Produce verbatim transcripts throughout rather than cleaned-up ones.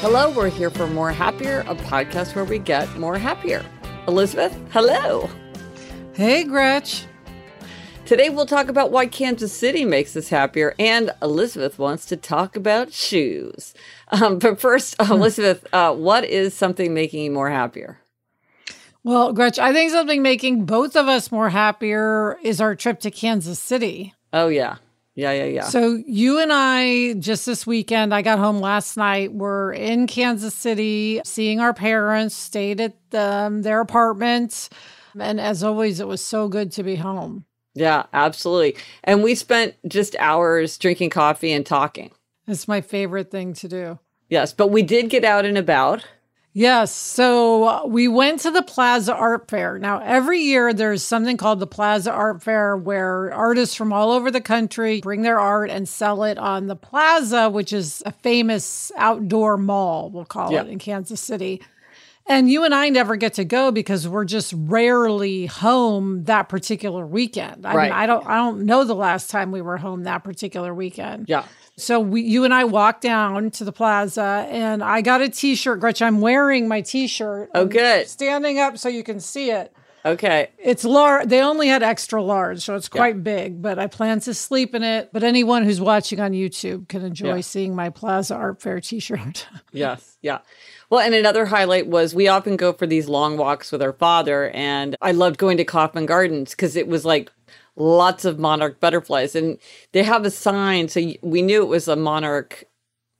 Hello, we're here for More Happier, a podcast where we get more happier. Elizabeth, hello. Hey, Gretch. Today we'll talk about why Kansas City makes us happier, and Elizabeth wants to talk about shoes. Um, but first, Elizabeth, uh, what is something making you more happier? Well, Gretch, I think something making both of us more happier is our trip to Kansas City. Oh, yeah. Yeah, yeah, yeah. So you and I, just this weekend, I got home last night, we're in Kansas City, seeing our parents, stayed at um, their apartment. And as always, it was so good to be home. Yeah, absolutely. And we spent just hours drinking coffee and talking. It's my favorite thing to do. Yes, but we did get out and about. Yes. So we went to the Plaza Art Fair. Now, every year there's something called the Plaza Art Fair where artists from all over the country bring their art and sell it on the Plaza, which is a famous outdoor mall, we'll call yeah. it, in Kansas City. And you and I never get to go because we're just rarely home that particular weekend. I right. mean, I don't I don't know the last time we were home that particular weekend. Yeah. So we, you and I walked down to the plaza and I got a T-shirt, Gretch. I'm wearing my T-shirt. Oh, I'm good. Standing up so you can see it. Okay. It's large. They only had extra large, so it's quite yeah. big, but I plan to sleep in it. But anyone who's watching on YouTube can enjoy yeah. seeing my Plaza Art Fair T-shirt. Yes. Yeah. Well, and another highlight was we often go for these long walks with our father, and I loved going to Kaufman Gardens because it was like lots of monarch butterflies, and they have a sign, so we knew it was a monarch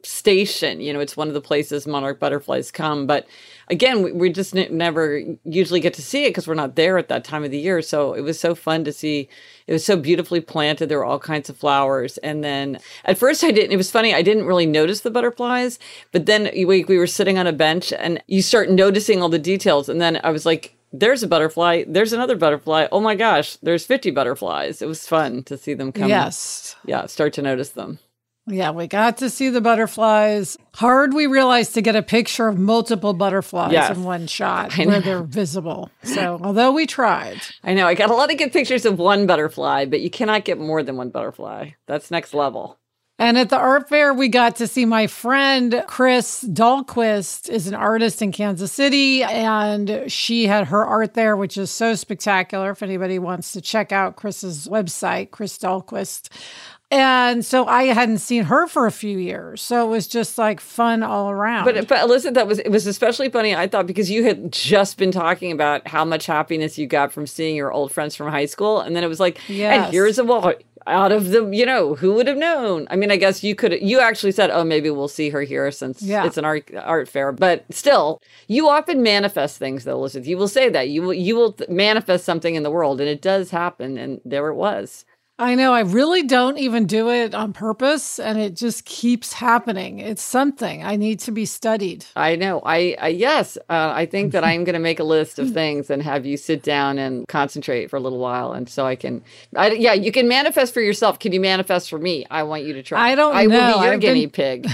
station. You know, it's one of the places monarch butterflies come, but again, we, we just n- never usually get to see it because we're not there at that time of the year. So it was so fun to see. It was so beautifully planted. There were all kinds of flowers. And then at first I didn't, it was funny. I didn't really notice the butterflies, but then we, we were sitting on a bench and you start noticing all the details. And then I was like, there's a butterfly. There's another butterfly. Oh my gosh, there's fifty butterflies. It was fun to see them come. Yes. Yeah. Start to notice them. Yeah, we got to see the butterflies. Hard, we realized, to get a picture of multiple butterflies yes. in one shot where they're visible. So, although we tried. I know. I got a lot of good pictures of one butterfly, but you cannot get more than one butterfly. That's next level. And at the art fair, we got to see my friend, Chris Dahlquist, is an artist in Kansas City, and she had her art there, which is so spectacular. If anybody wants to check out Chris's website, Chris Dahlquist. And so I hadn't seen her for a few years. So it was just like fun all around. But, but listen, that was, it was especially funny, I thought, because you had just been talking about how much happiness you got from seeing your old friends from high school. And then it was like, yes. and here's a wall out of the, you know, who would have known? I mean, I guess you could, you actually said, oh, maybe we'll see her here since yeah. it's an art art fair. But still, you often manifest things, though, Elizabeth. You will say that. You will, you will manifest something in the world, and it does happen. And there it was. I know. I really don't even do it on purpose, and it just keeps happening. It's something I need to be studied. I know. I, I yes, uh, I think that I'm going to make a list of things and have you sit down and concentrate for a little while, and so I can. I, yeah, you can manifest for yourself. Can you manifest for me? I want you to try. I don't. I know. will be your I've guinea been, pig.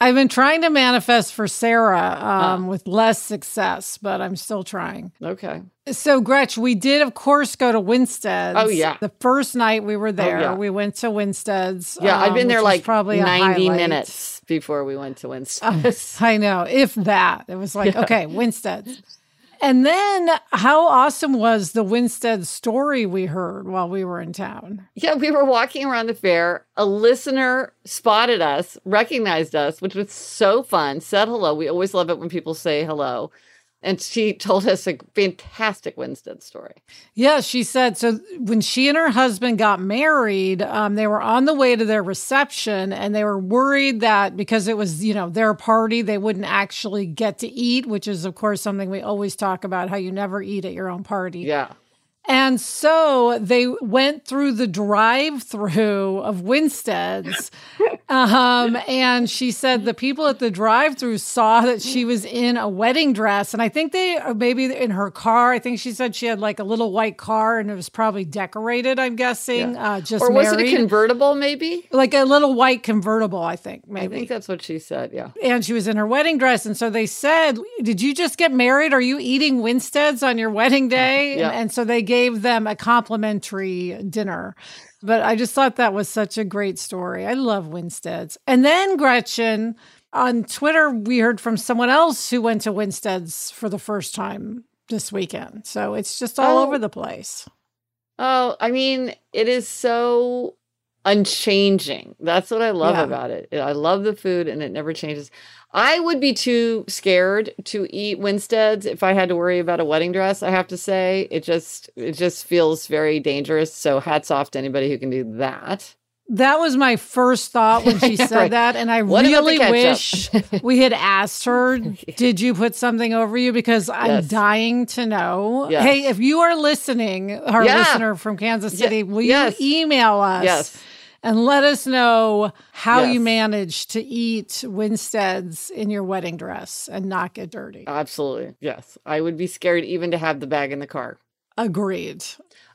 I've been trying to manifest for Sarah um, uh. with less success, but I'm still trying. Okay. So, Gretch, we did, of course, go to Winstead's. Oh, yeah. The first night we were there, oh, yeah. we went to Winstead's. Yeah, um, I've been there like probably ninety minutes before we went to Winstead's. Uh, I know, if that. It was like, yeah. okay, Winstead's. And then how awesome was the Winstead story we heard while we were in town? Yeah, we were walking around the fair. A listener spotted us, recognized us, which was so fun, said hello. We always love it when people say hello. And she told us a fantastic Winstead's story. Yeah, she said, so when she and her husband got married, um, they were on the way to their reception, and they were worried that because it was, you know, their party, they wouldn't actually get to eat, which is, of course, something we always talk about, how you never eat at your own party. Yeah. And so they went through the drive-thru of Winstead's, um, and she said the people at the drive-thru saw that she was in a wedding dress, and I think they, or maybe in her car, I think she said she had like a little white car, and it was probably decorated, I'm guessing, yeah. uh, just Or was married. It a convertible, maybe? Like a little white convertible, I think, maybe. I think that's what she said, yeah. And she was in her wedding dress, and so they said, did you just get married? Are you eating Winstead's on your wedding day? Yeah. And, and so they gave gave them a complimentary dinner. But I just thought that was such a great story. I love Winstead's. And then, Gretchen, on Twitter, we heard from someone else who went to Winstead's for the first time this weekend. So it's just all oh. over the place. Oh, I mean, it is so unchanging. That's what I love yeah. about it. I love the food and it never changes. I would be too scared to eat Winstead's if I had to worry about a wedding dress, I have to say. It just it just feels very dangerous. So hats off to anybody who can do that. That was my first thought when she said right. that. And I what really wish we had asked her, did you put something over you? Because I'm yes. dying to know. Yes. Hey, if you are listening, our yeah. listener from Kansas City, yeah. will yes. you email us? Yes. And let us know how yes. you managed to eat Winstead's in your wedding dress and not get dirty. Absolutely. Yes. I would be scared even to have the bag in the car. Agreed.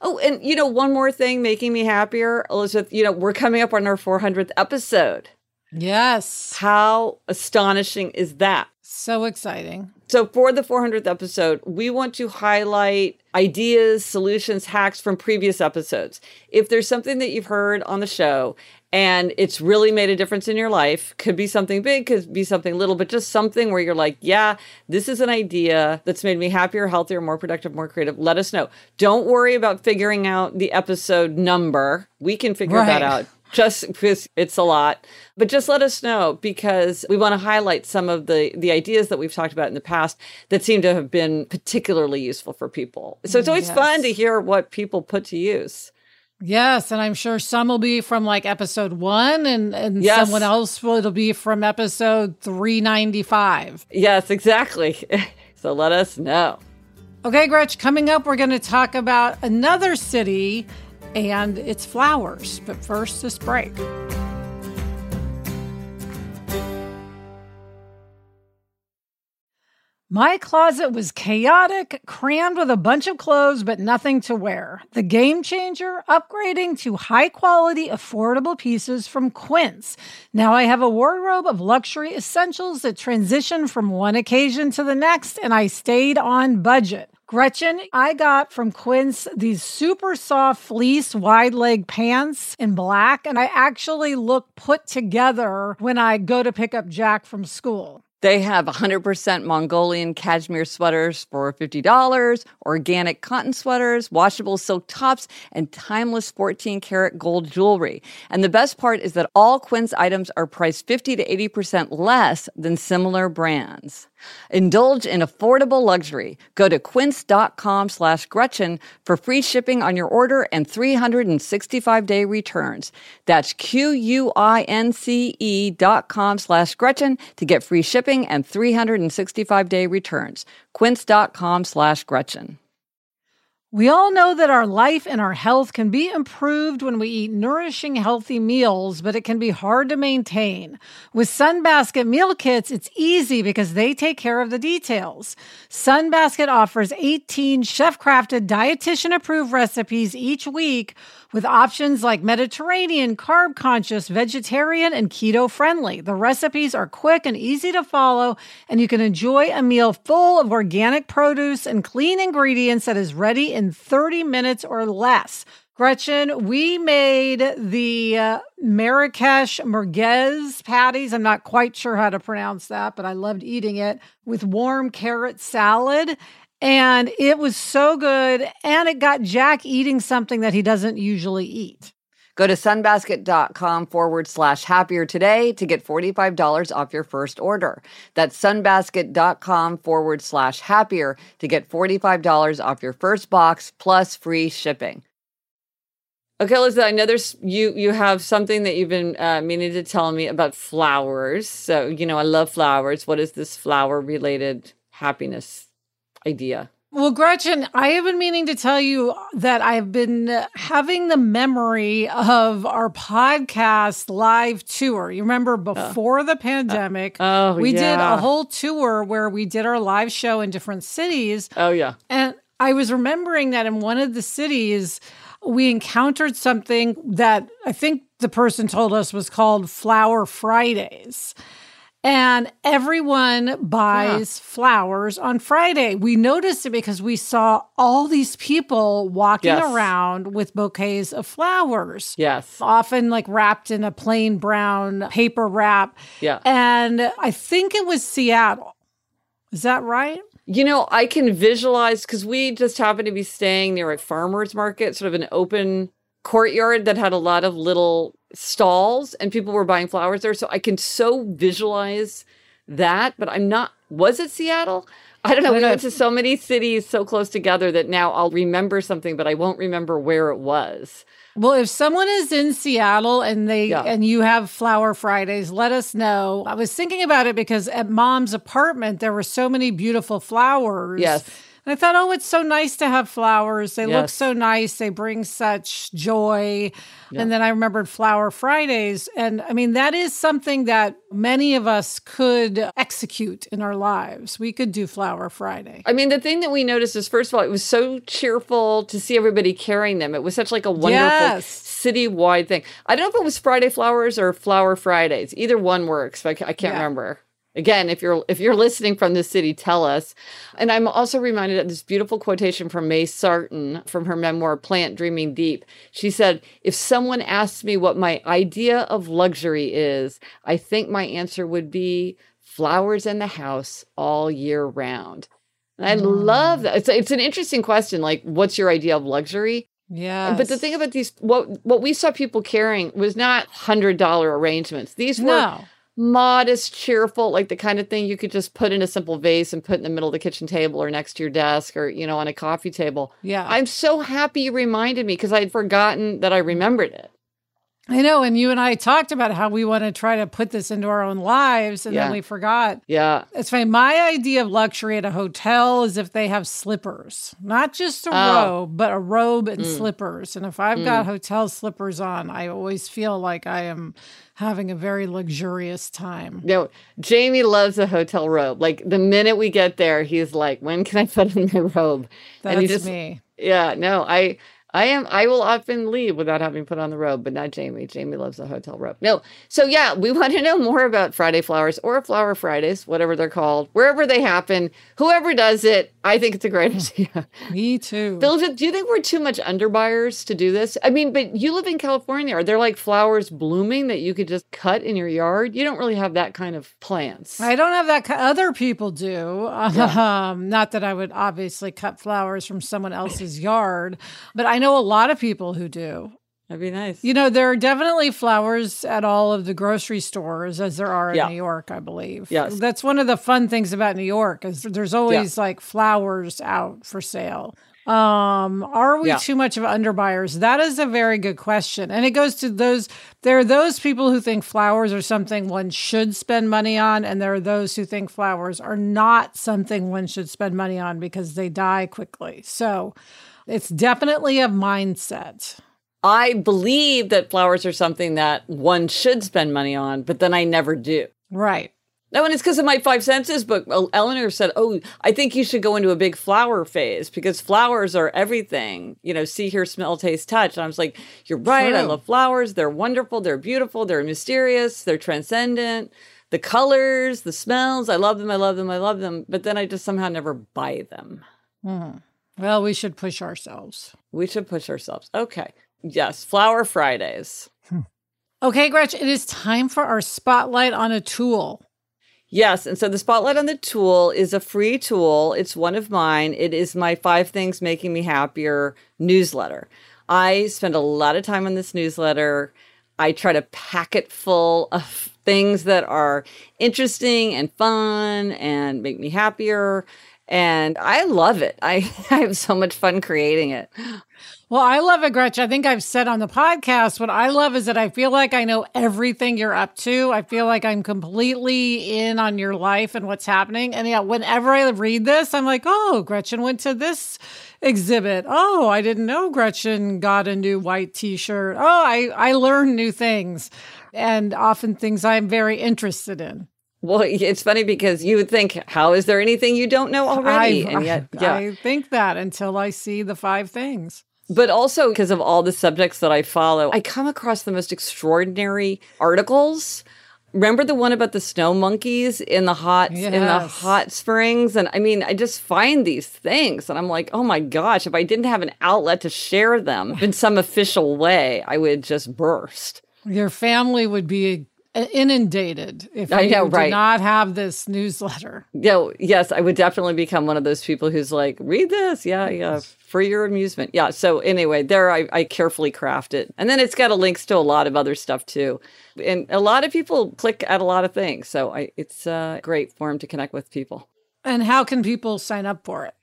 Oh, and, you know, one more thing making me happier, Elizabeth, you know, we're coming up on our four hundredth episode. Yes. How astonishing is that? So exciting. So for the four hundredth episode, we want to highlight ideas, solutions, hacks from previous episodes. If there's something that you've heard on the show and it's really made a difference in your life, could be something big, could be something little, but just something where you're like, yeah, this is an idea that's made me happier, healthier, more productive, more creative, let us know. Don't worry about figuring out the episode number. We can figure right. that out. Just because it's a lot, but just let us know because we want to highlight some of the, the ideas that we've talked about in the past that seem to have been particularly useful for people. So it's always yes. fun to hear what people put to use. Yes, and I'm sure some will be from like episode one and, and yes. someone else will it'll be from episode three ninety-five. Yes, exactly. So let us know. Okay, Gretch, coming up, we're going to talk about another city and its flowers. But first, this break. My closet was chaotic, crammed with a bunch of clothes, but nothing to wear. The game changer, upgrading to high-quality, affordable pieces from Quince. Now I have a wardrobe of luxury essentials that transition from one occasion to the next, and I stayed on budget. Gretchen, I got from Quince these super soft fleece wide leg pants in black, and I actually look put together when I go to pick up Jack from school. They have one hundred percent Mongolian cashmere sweaters for fifty dollars, organic cotton sweaters, washable silk tops, and timeless fourteen karat gold jewelry. And the best part is that all Quince items are priced fifty to eighty percent less than similar brands. Indulge in affordable luxury. Go to quince.com slash Gretchen for free shipping on your order and three hundred sixty-five day returns. That's Q-U-I-N-C-E dot com slash Gretchen to get free shipping and three hundred sixty-five day returns. Quince.com slash Gretchen. We all know that our life and our health can be improved when we eat nourishing, healthy meals, but it can be hard to maintain. With Sunbasket meal kits, it's easy because they take care of the details. Sunbasket offers eighteen chef-crafted, dietitian-approved recipes each week with options like Mediterranean, carb-conscious, vegetarian, and keto-friendly. The recipes are quick and easy to follow, and you can enjoy a meal full of organic produce and clean ingredients that is ready in thirty minutes or less. Gretchen, we made the uh, Marrakesh merguez patties. I'm not quite sure how to pronounce that, but I loved eating it with warm carrot salad. And it was so good. And it got Jack eating something that he doesn't usually eat. Go to sunbasket.com forward slash happier today to get forty-five dollars off your first order. That's sunbasket.com forward slash happier to get forty-five dollars off your first box plus free shipping. Okay, Elizabeth, I know there's you, you have something that you've been uh, meaning to tell me about flowers. So, you know, I love flowers. What is this flower-related happiness idea? Well, Gretchen, I have been meaning to tell you that I've been having the memory of our podcast live tour. You remember before uh, the pandemic, uh, oh, we yeah. did a whole tour where we did our live show in different cities. Oh, yeah. And I was remembering that in one of the cities, we encountered something that I think the person told us was called Flower Fridays. And everyone buys yeah. flowers on Friday. We noticed it because we saw all these people walking yes. around with bouquets of flowers. Yes. Often like wrapped in a plain brown paper wrap. Yeah. And I think it was Seattle. Is that right? You know, I can visualize, because we just happened to be staying near a farmer's market, sort of an open courtyard that had a lot of little stalls, and people were buying flowers there. So I can so visualize that, but I'm not, was it Seattle? I don't know. I don't we know. went to so many cities so close together that now I'll remember something, but I won't remember where it was. Well, if someone is in Seattle and they yeah. and you have Flower Fridays, let us know. I was thinking about it because at Mom's apartment, there were so many beautiful flowers. Yes. And I thought, oh, it's so nice to have flowers. They yes. look so nice. They bring such joy. Yeah. And then I remembered Flower Fridays. And I mean, that is something that many of us could execute in our lives. We could do Flower Friday. I mean, the thing that we noticed is, first of all, it was so cheerful to see everybody carrying them. It was such like a wonderful yes. citywide thing. I don't know if it was Friday Flowers or Flower Fridays. Either one works. I can't yeah. remember. Again, if you're if you're listening from this city, tell us. And I'm also reminded of this beautiful quotation from Mae Sarton from her memoir, Plant Dreaming Deep. She said, if someone asks me what my idea of luxury is, I think my answer would be flowers in the house all year round. And I mm. love that. It's, it's an interesting question, like, what's your idea of luxury? Yeah. But the thing about these, what, what we saw people carrying was not one hundred dollars arrangements. These were... No. Modest, cheerful, like the kind of thing you could just put in a simple vase and put in the middle of the kitchen table or next to your desk or, you know, on a coffee table. Yeah. I'm so happy you reminded me because I had forgotten that I remembered it. I know. And you and I talked about how we want to try to put this into our own lives and yeah. then we forgot. Yeah. It's funny. My idea of luxury at a hotel is if they have slippers, not just a oh. robe, but a robe and mm. slippers. And if I've mm. got hotel slippers on, I always feel like I am having a very luxurious time. No, Jamie loves a hotel robe. Like the minute we get there, he's like, when can I put on my robe? That's and he just, me. Yeah. No, I... I am. I will often leave without having put on the robe, but not Jamie. Jamie loves a hotel robe. No. So, yeah, we want to know more about Friday Flowers or Flower Fridays, whatever they're called, wherever they happen. Whoever does it, I think it's a great idea. Me too. Bill, do you think we're too much underbuyers to do this? I mean, but you live in California. Are there like flowers blooming that you could just cut in your yard? You don't really have that kind of plants. I don't have that. Cu- other people do. Yeah. Um, not that I would obviously cut flowers from someone else's yard, but I I know a lot of people who do. That'd be nice. You know, there are definitely flowers at all of the grocery stores, as there are in yeah. New York, I believe. Yes. That's one of the fun things about New York is there's always yeah. like flowers out for sale. Um, are we yeah. too much of underbuyers? That is a very good question. And it goes to those, there are those people who think flowers are something one should spend money on. And there are those who think flowers are not something one should spend money on because they die quickly. So... it's definitely a mindset. I believe that flowers are something that one should spend money on, but then I never do. Right. No, and it's because of my Five Senses book. Eleanor said, oh, I think you should go into a big flower phase because flowers are everything. You know, see, hear, smell, taste, touch. And I was like, you're right. True. I love flowers. They're wonderful. They're beautiful. They're mysterious. They're transcendent. The colors, the smells. I love them. I love them. I love them. But then I just somehow never buy them. Mm-hmm. Well, we should push ourselves. We should push ourselves. Okay. Yes. Flower Fridays. Hmm. Okay, Gretchen, it is time for our Spotlight on a Tool. Yes. And so the Spotlight on the Tool is a free tool. It's one of mine. It is my Five Things Making Me Happier newsletter. I spend a lot of time on this newsletter. I try to pack it full of things that are interesting and fun and make me happier. And I love it. I, I have so much fun creating it. Well, I love it, Gretch. I think I've said on the podcast, what I love is that I feel like I know everything you're up to. I feel like I'm completely in on your life and what's happening. And yeah, whenever I read this, I'm like, oh, Gretchen went to this exhibit. Oh, I didn't know Gretchen got a new white t-shirt. Oh, I, I learn new things, and often things I'm very interested in. Well, it's funny because you would think, how is there anything you don't know already? I, and yet, yeah. I think that until I see the five things. But also because of all the subjects that I follow, I come across the most extraordinary articles. Remember the one about the snow monkeys in the hot yes. in the hot springs? And I mean, I just find these things and I'm like, oh my gosh, if I didn't have an outlet to share them in some official way, I would just burst. Your family would be inundated if I know, you right. did not have this newsletter. Yeah, yes, I would definitely become one of those people who's like, read this. Yeah, yeah, for your amusement. Yeah, so anyway, there I, I carefully craft it. And then it's got a links to a lot of other stuff too. And a lot of people click at a lot of things. So I, it's a great forum to connect with people. And how can people sign up for it?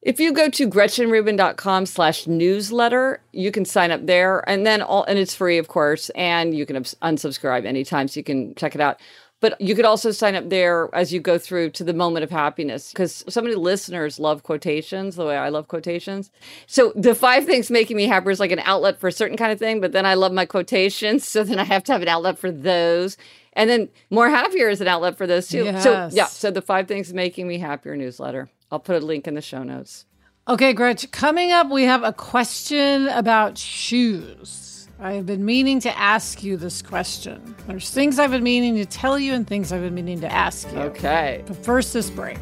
If you go to gretchenrubin.com slash newsletter, you can sign up there. And then all, and it's free, of course, and you can unsubscribe anytime, so you can check it out. But you could also sign up there as you go through to the moment of happiness, because so many listeners love quotations the way I love quotations. So the five things making me happy is like an outlet for a certain kind of thing, but then I love my quotations. So then I have to have an outlet for those. And then more happier is an outlet for those too. Yes. So yeah, so the five things making me happier newsletter. I'll put a link in the show notes. Okay, Gretch, coming up, we have a question about shoes. I have been meaning to ask you this question. There's things I've been meaning to tell you and things I've been meaning to ask you. Okay. But first, this break.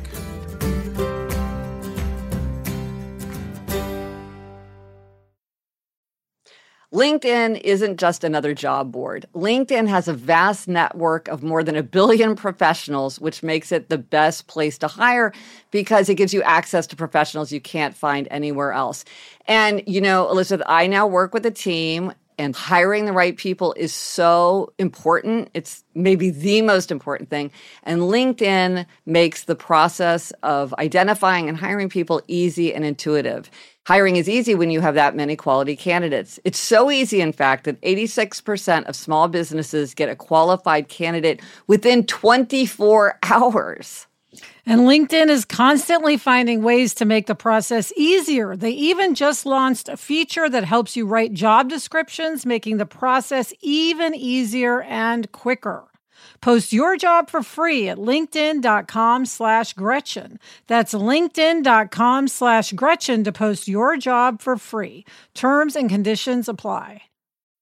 LinkedIn isn't just another job board. LinkedIn has a vast network of more than a billion professionals, which makes it the best place to hire because it gives you access to professionals you can't find anywhere else. And, you know, Elizabeth, I now work with a team, and hiring the right people is so important. It's maybe the most important thing. And LinkedIn makes the process of identifying and hiring people easy and intuitive. Hiring is easy when you have that many quality candidates. It's so easy, in fact, that eighty-six percent of small businesses get a qualified candidate within twenty-four hours. And LinkedIn is constantly finding ways to make the process easier. They even just launched a feature that helps you write job descriptions, making the process even easier and quicker. Post your job for free at linkedin.com slash Gretchen. That's linkedin.com slash Gretchen to post your job for free. Terms and conditions apply.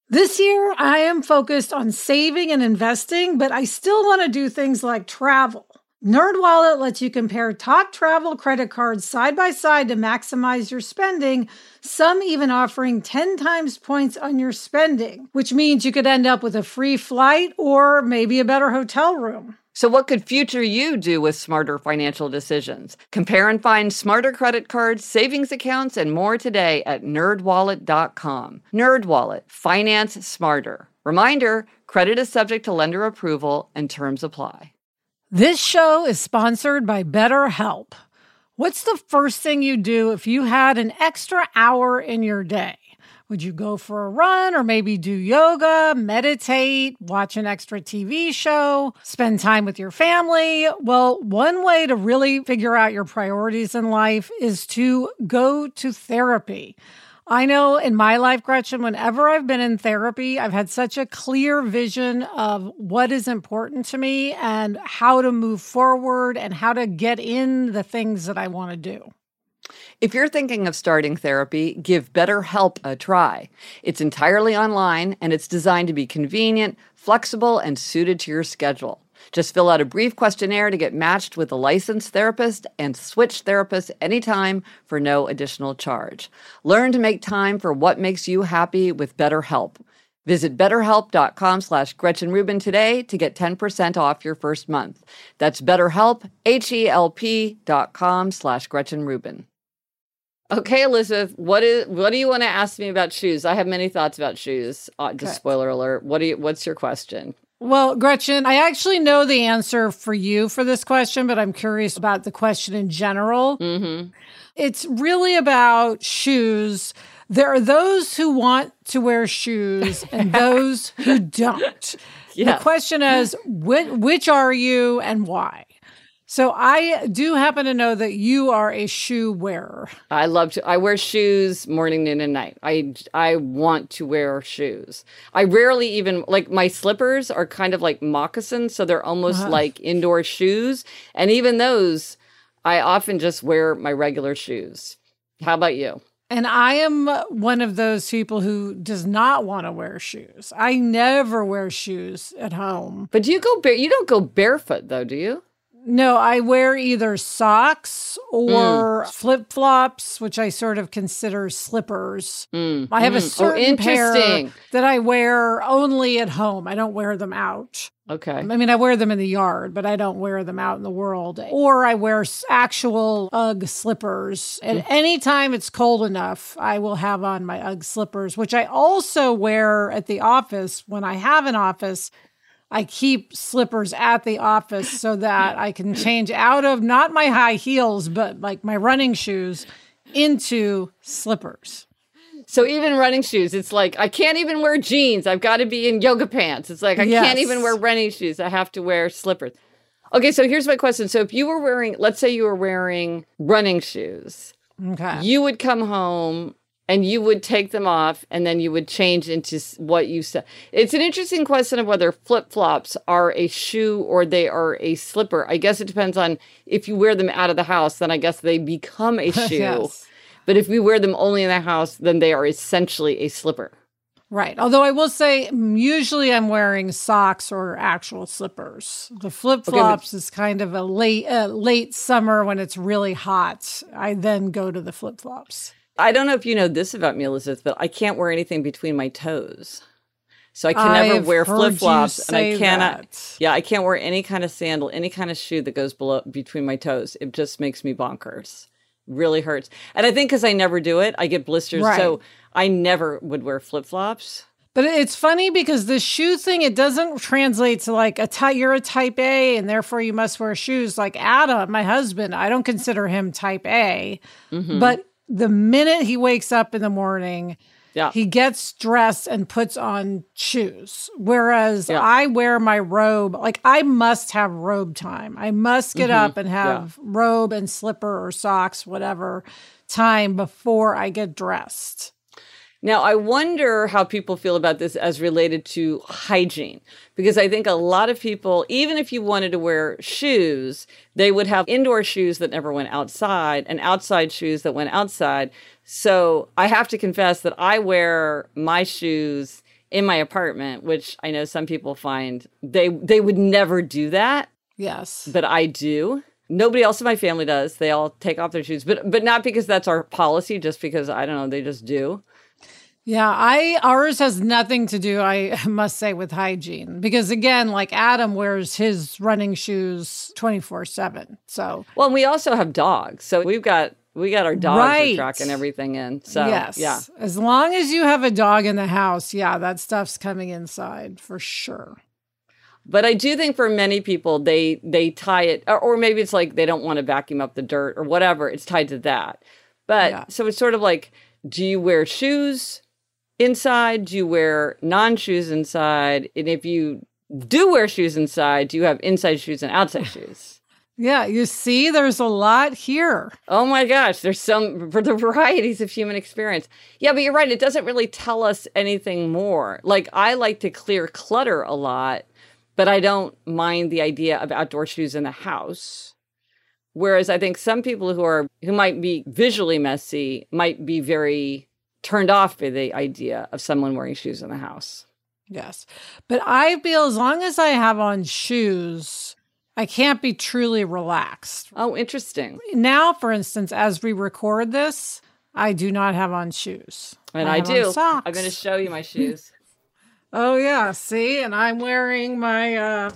This year, I am focused on saving and investing, but I still want to do things like travel. NerdWallet lets you compare top travel credit cards side by side to maximize your spending, some even offering ten times points on your spending, which means you could end up with a free flight or maybe a better hotel room. So what could future you do with smarter financial decisions? Compare and find smarter credit cards, savings accounts, and more today at nerd wallet dot com. NerdWallet, finance smarter. Reminder, credit is subject to lender approval and terms apply. This show is sponsored by BetterHelp. What's the first thing you do if you had an extra hour in your day? Would you go for a run or maybe do yoga, meditate, watch an extra T V show, spend time with your family? Well, one way to really figure out your priorities in life is to go to therapy. I know in my life, Gretchen, whenever I've been in therapy, I've had such a clear vision of what is important to me and how to move forward and how to get in the things that I want to do. If you're thinking of starting therapy, give BetterHelp a try. It's entirely online, and it's designed to be convenient, flexible, and suited to your schedule. Just fill out a brief questionnaire to get matched with a licensed therapist and switch therapists anytime for no additional charge. Learn to make time for what makes you happy with BetterHelp. Visit betterhelp.com slash Gretchen Rubin today to get ten percent off your first month. That's BetterHelp, H E L P dot com slash Gretchen Rubin. Okay, Elizabeth, what is what do you want to ask me about shoes? I have many thoughts about shoes. Uh, just Correct. Spoiler alert. What do you? What's your question? Well, Gretchen, I actually know the answer for you for this question, but I'm curious about the question in general. Mm-hmm. It's really about shoes. There are those who want to wear shoes and those who don't. Yeah. The question is, which, which are you and why? So I do happen to know that you are a shoe wearer. I love to. I wear shoes morning, noon, and night. I, I want to wear shoes. I rarely even, like, my slippers are kind of like moccasins, so they're almost uh-huh. like indoor shoes. And even those, I often just wear my regular shoes. How about you? And I am one of those people who does not want to wear shoes. I never wear shoes at home. But do you go bare? You don't go barefoot, though, do you? No, I wear either socks or mm. flip-flops, which I sort of consider slippers. Mm. I have mm. a certain oh, pair that I wear only at home. I don't wear them out. Okay. I mean, I wear them in the yard, but I don't wear them out in the world. Or I wear actual Ugg slippers. And mm. any time it's cold enough, I will have on my Ugg slippers, which I also wear at the office when I have an office. I keep slippers at the office so that I can change out of not my high heels, but like my running shoes into slippers. So even running shoes, it's like, I can't even wear jeans. I've got to be in yoga pants. It's like, I yes. can't even wear running shoes. I have to wear slippers. Okay, so here's my question. So if you were wearing, let's say you were wearing running shoes, okay, you would come home and you would take them off, and then you would change into what you said. It's an interesting question of whether flip-flops are a shoe or they are a slipper. I guess it depends on if you wear them out of the house, then I guess they become a shoe. Yes. But if we wear them only in the house, then they are essentially a slipper. Right. Although I will say, usually I'm wearing socks or actual slippers. The flip-flops okay, is kind of a late, uh, late summer when it's really hot. I then go to the flip-flops. I don't know if you know this about me, Elizabeth, but I can't wear anything between my toes. So I can never I've wear flip-flops, and I cannot. That. Yeah, I can't wear any kind of sandal, any kind of shoe that goes below between my toes. It just makes me bonkers. Really hurts. And I think because I never do it, I get blisters. Right. So I never would wear flip-flops. But it's funny because the shoe thing, it doesn't translate to like, a ty- you're a type A and therefore you must wear shoes. Like Adam, my husband, I don't consider him type A, mm-hmm. but the minute he wakes up in the morning, yeah. he gets dressed and puts on shoes. Whereas yeah. I wear my robe. Like, I must have robe time. I must get mm-hmm. up and have yeah. robe and slipper or socks, whatever, time before I get dressed. Now, I wonder how people feel about this as related to hygiene, because I think a lot of people, even if you wanted to wear shoes, they would have indoor shoes that never went outside and outside shoes that went outside. So I have to confess that I wear my shoes in my apartment, which I know some people find they, they would never do that. Yes. But I do. Nobody else in my family does. They all take off their shoes, but but not because that's our policy, just because, I don't know, they just do. Yeah, I ours has nothing to do, I must say, with hygiene. Because again, like Adam wears his running shoes twenty-four seven. So well, and we also have dogs. So we've got we got our dogs right. tracking everything in. So yes. yeah. As long as you have a dog in the house, yeah, that stuff's coming inside for sure. But I do think for many people, they they tie it, or, or maybe it's like they don't want to vacuum up the dirt or whatever. It's tied to that. But yeah. so it's sort of like, do you wear shoes inside? Do you wear non-shoes inside? And if you do wear shoes inside, do you have inside shoes and outside shoes? Yeah, you see, there's a lot here. Oh my gosh, there's some for the varieties of human experience. Yeah, but you're right. It doesn't really tell us anything more. Like, I like to clear clutter a lot, but I don't mind the idea of outdoor shoes in the house. Whereas I think some people who are who might be visually messy might be very turned off by the idea of someone wearing shoes in the house. Yes. But I feel as long as I have on shoes, I can't be truly relaxed. Oh, interesting. Now, for instance, as we record this, I do not have on shoes. And I, I do. I'm going to show you my shoes. Oh, yeah. See? And I'm wearing my... Uh,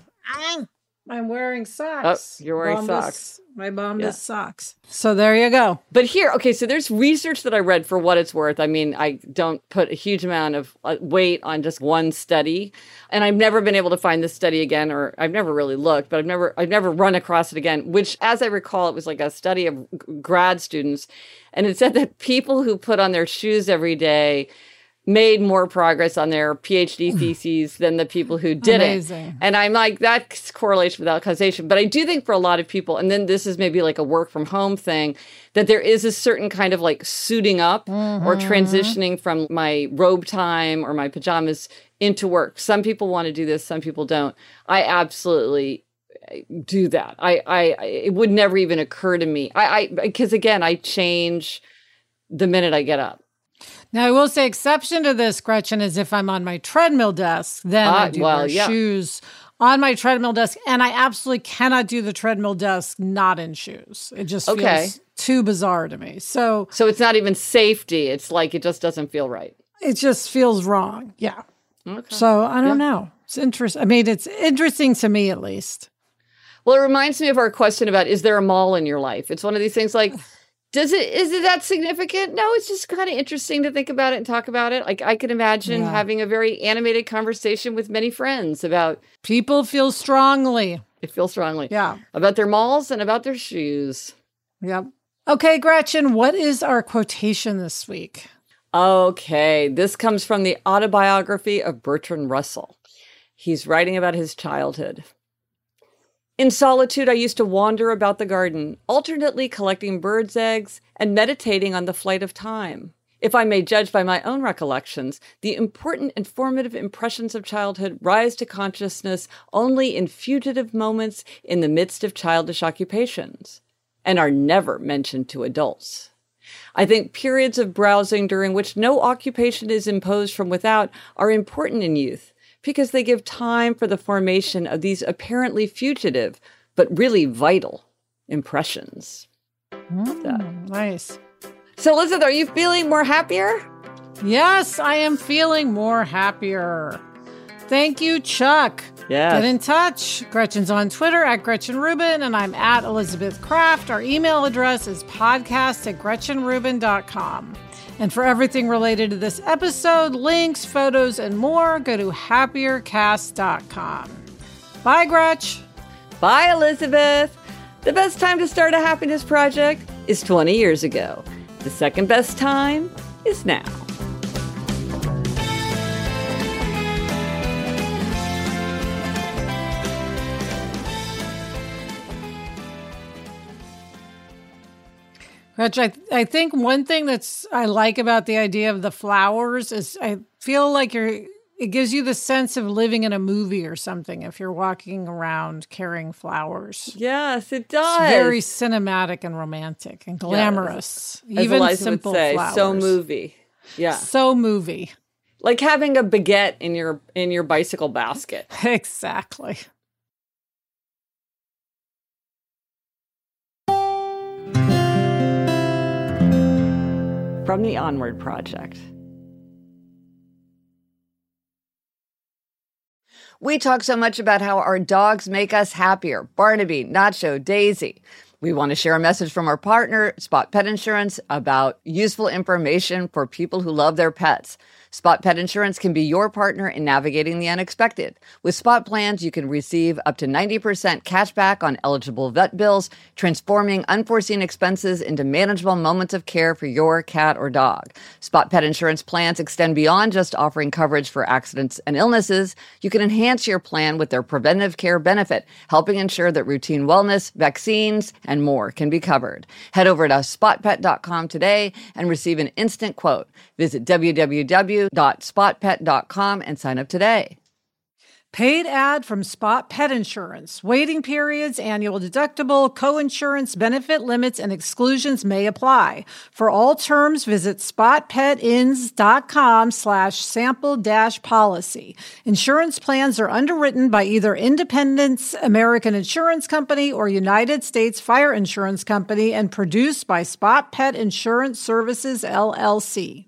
I'm wearing socks. Oh, you're wearing Bombas, socks. My Bombas yeah. socks. So there you go. But here, okay, so there's research that I read for what it's worth. I mean, I don't put a huge amount of weight on just one study. And I've never been able to find this study again, or I've never really looked, but I've never, I've never run across it again, which, as I recall, it was like a study of g- grad students. And it said that people who put on their shoes every day made more progress on their PhD theses than the people who didn't. Amazing. And I'm like, that's correlation without causation. But I do think for a lot of people, and then this is maybe like a work from home thing, that there is a certain kind of like suiting up mm-hmm. or transitioning from my robe time or my pajamas into work. Some people want to do this, some people don't. I absolutely do that. I, I it would never even occur to me. I, I because again, I change the minute I get up. Now, I will say exception to this, Gretchen, is if I'm on my treadmill desk, then uh, I do well, wear yeah. shoes on my treadmill desk. And I absolutely cannot do the treadmill desk not in shoes. It just okay. feels too bizarre to me. So, so it's not even safety. It's like it just doesn't feel right. It just feels wrong. Yeah. Okay. So I don't yeah. know. It's interesting. I mean, it's interesting to me, at least. Well, it reminds me of our question about, is there a mall in your life? It's one of these things like... Does it, is it that significant? No, it's just kind of interesting to think about it and talk about it. Like I can imagine yeah. having a very animated conversation with many friends about... People feel strongly. They feel strongly. Yeah. About their malls and about their shoes. Yep. Okay, Gretchen, what is our quotation this week? Okay, this comes from the autobiography of Bertrand Russell. He's writing about his childhood. In solitude, I used to wander about the garden, alternately collecting birds' eggs and meditating on the flight of time. If I may judge by my own recollections, the important and formative impressions of childhood rise to consciousness only in fugitive moments in the midst of childish occupations, and are never mentioned to adults. I think periods of browsing during which no occupation is imposed from without are important in youth, because they give time for the formation of these apparently fugitive, but really vital impressions. Mm, nice. So Elizabeth, are you feeling more happier? Yes, I am feeling more happier. Thank you, Chuck. Yeah. Get in touch. Gretchen's on Twitter at Gretchen Rubin, and I'm at Elizabeth Craft. Our email address is podcast at gretchen rubin dot com. And for everything related to this episode, links, photos, and more, go to happier cast dot com. Bye, Gretch. Bye, Elizabeth. The best time to start a happiness project is twenty years ago. The second best time is now. Gretch, I, th- I think one thing that's I like about the idea of the flowers is I feel like you're it gives you the sense of living in a movie or something if you're walking around carrying flowers. Yes, it does. It's very cinematic and romantic and glamorous. Yes. As even Eliza simple would say, flowers. So movie. Yeah. So movie. Like having a baguette in your in your bicycle basket. Exactly. From the Onward Project. We talk so much about how our dogs make us happier. Barnaby, Nacho, Daisy. We want to share a message from our partner, Spot Pet Insurance, about useful information for people who love their pets. Spot Pet Insurance can be your partner in navigating the unexpected. With Spot plans, you can receive up to ninety percent cash back on eligible vet bills, transforming unforeseen expenses into manageable moments of care for your cat or dog. Spot Pet Insurance plans extend beyond just offering coverage for accidents and illnesses. You can enhance your plan with their preventive care benefit, helping ensure that routine wellness, vaccines, and more can be covered. Head over to spot pet dot com today and receive an instant quote. Visit w w w dot spot pet dot com and sign up today. Paid ad from Spot Pet Insurance. Waiting periods, annual deductible, co-insurance, benefit limits, and exclusions may apply. For all terms, visit spotpetins.com slash sample dash policy. Insurance plans are underwritten by either Independence American Insurance Company or United States Fire Insurance Company and produced by Spot Pet Insurance Services, L L C.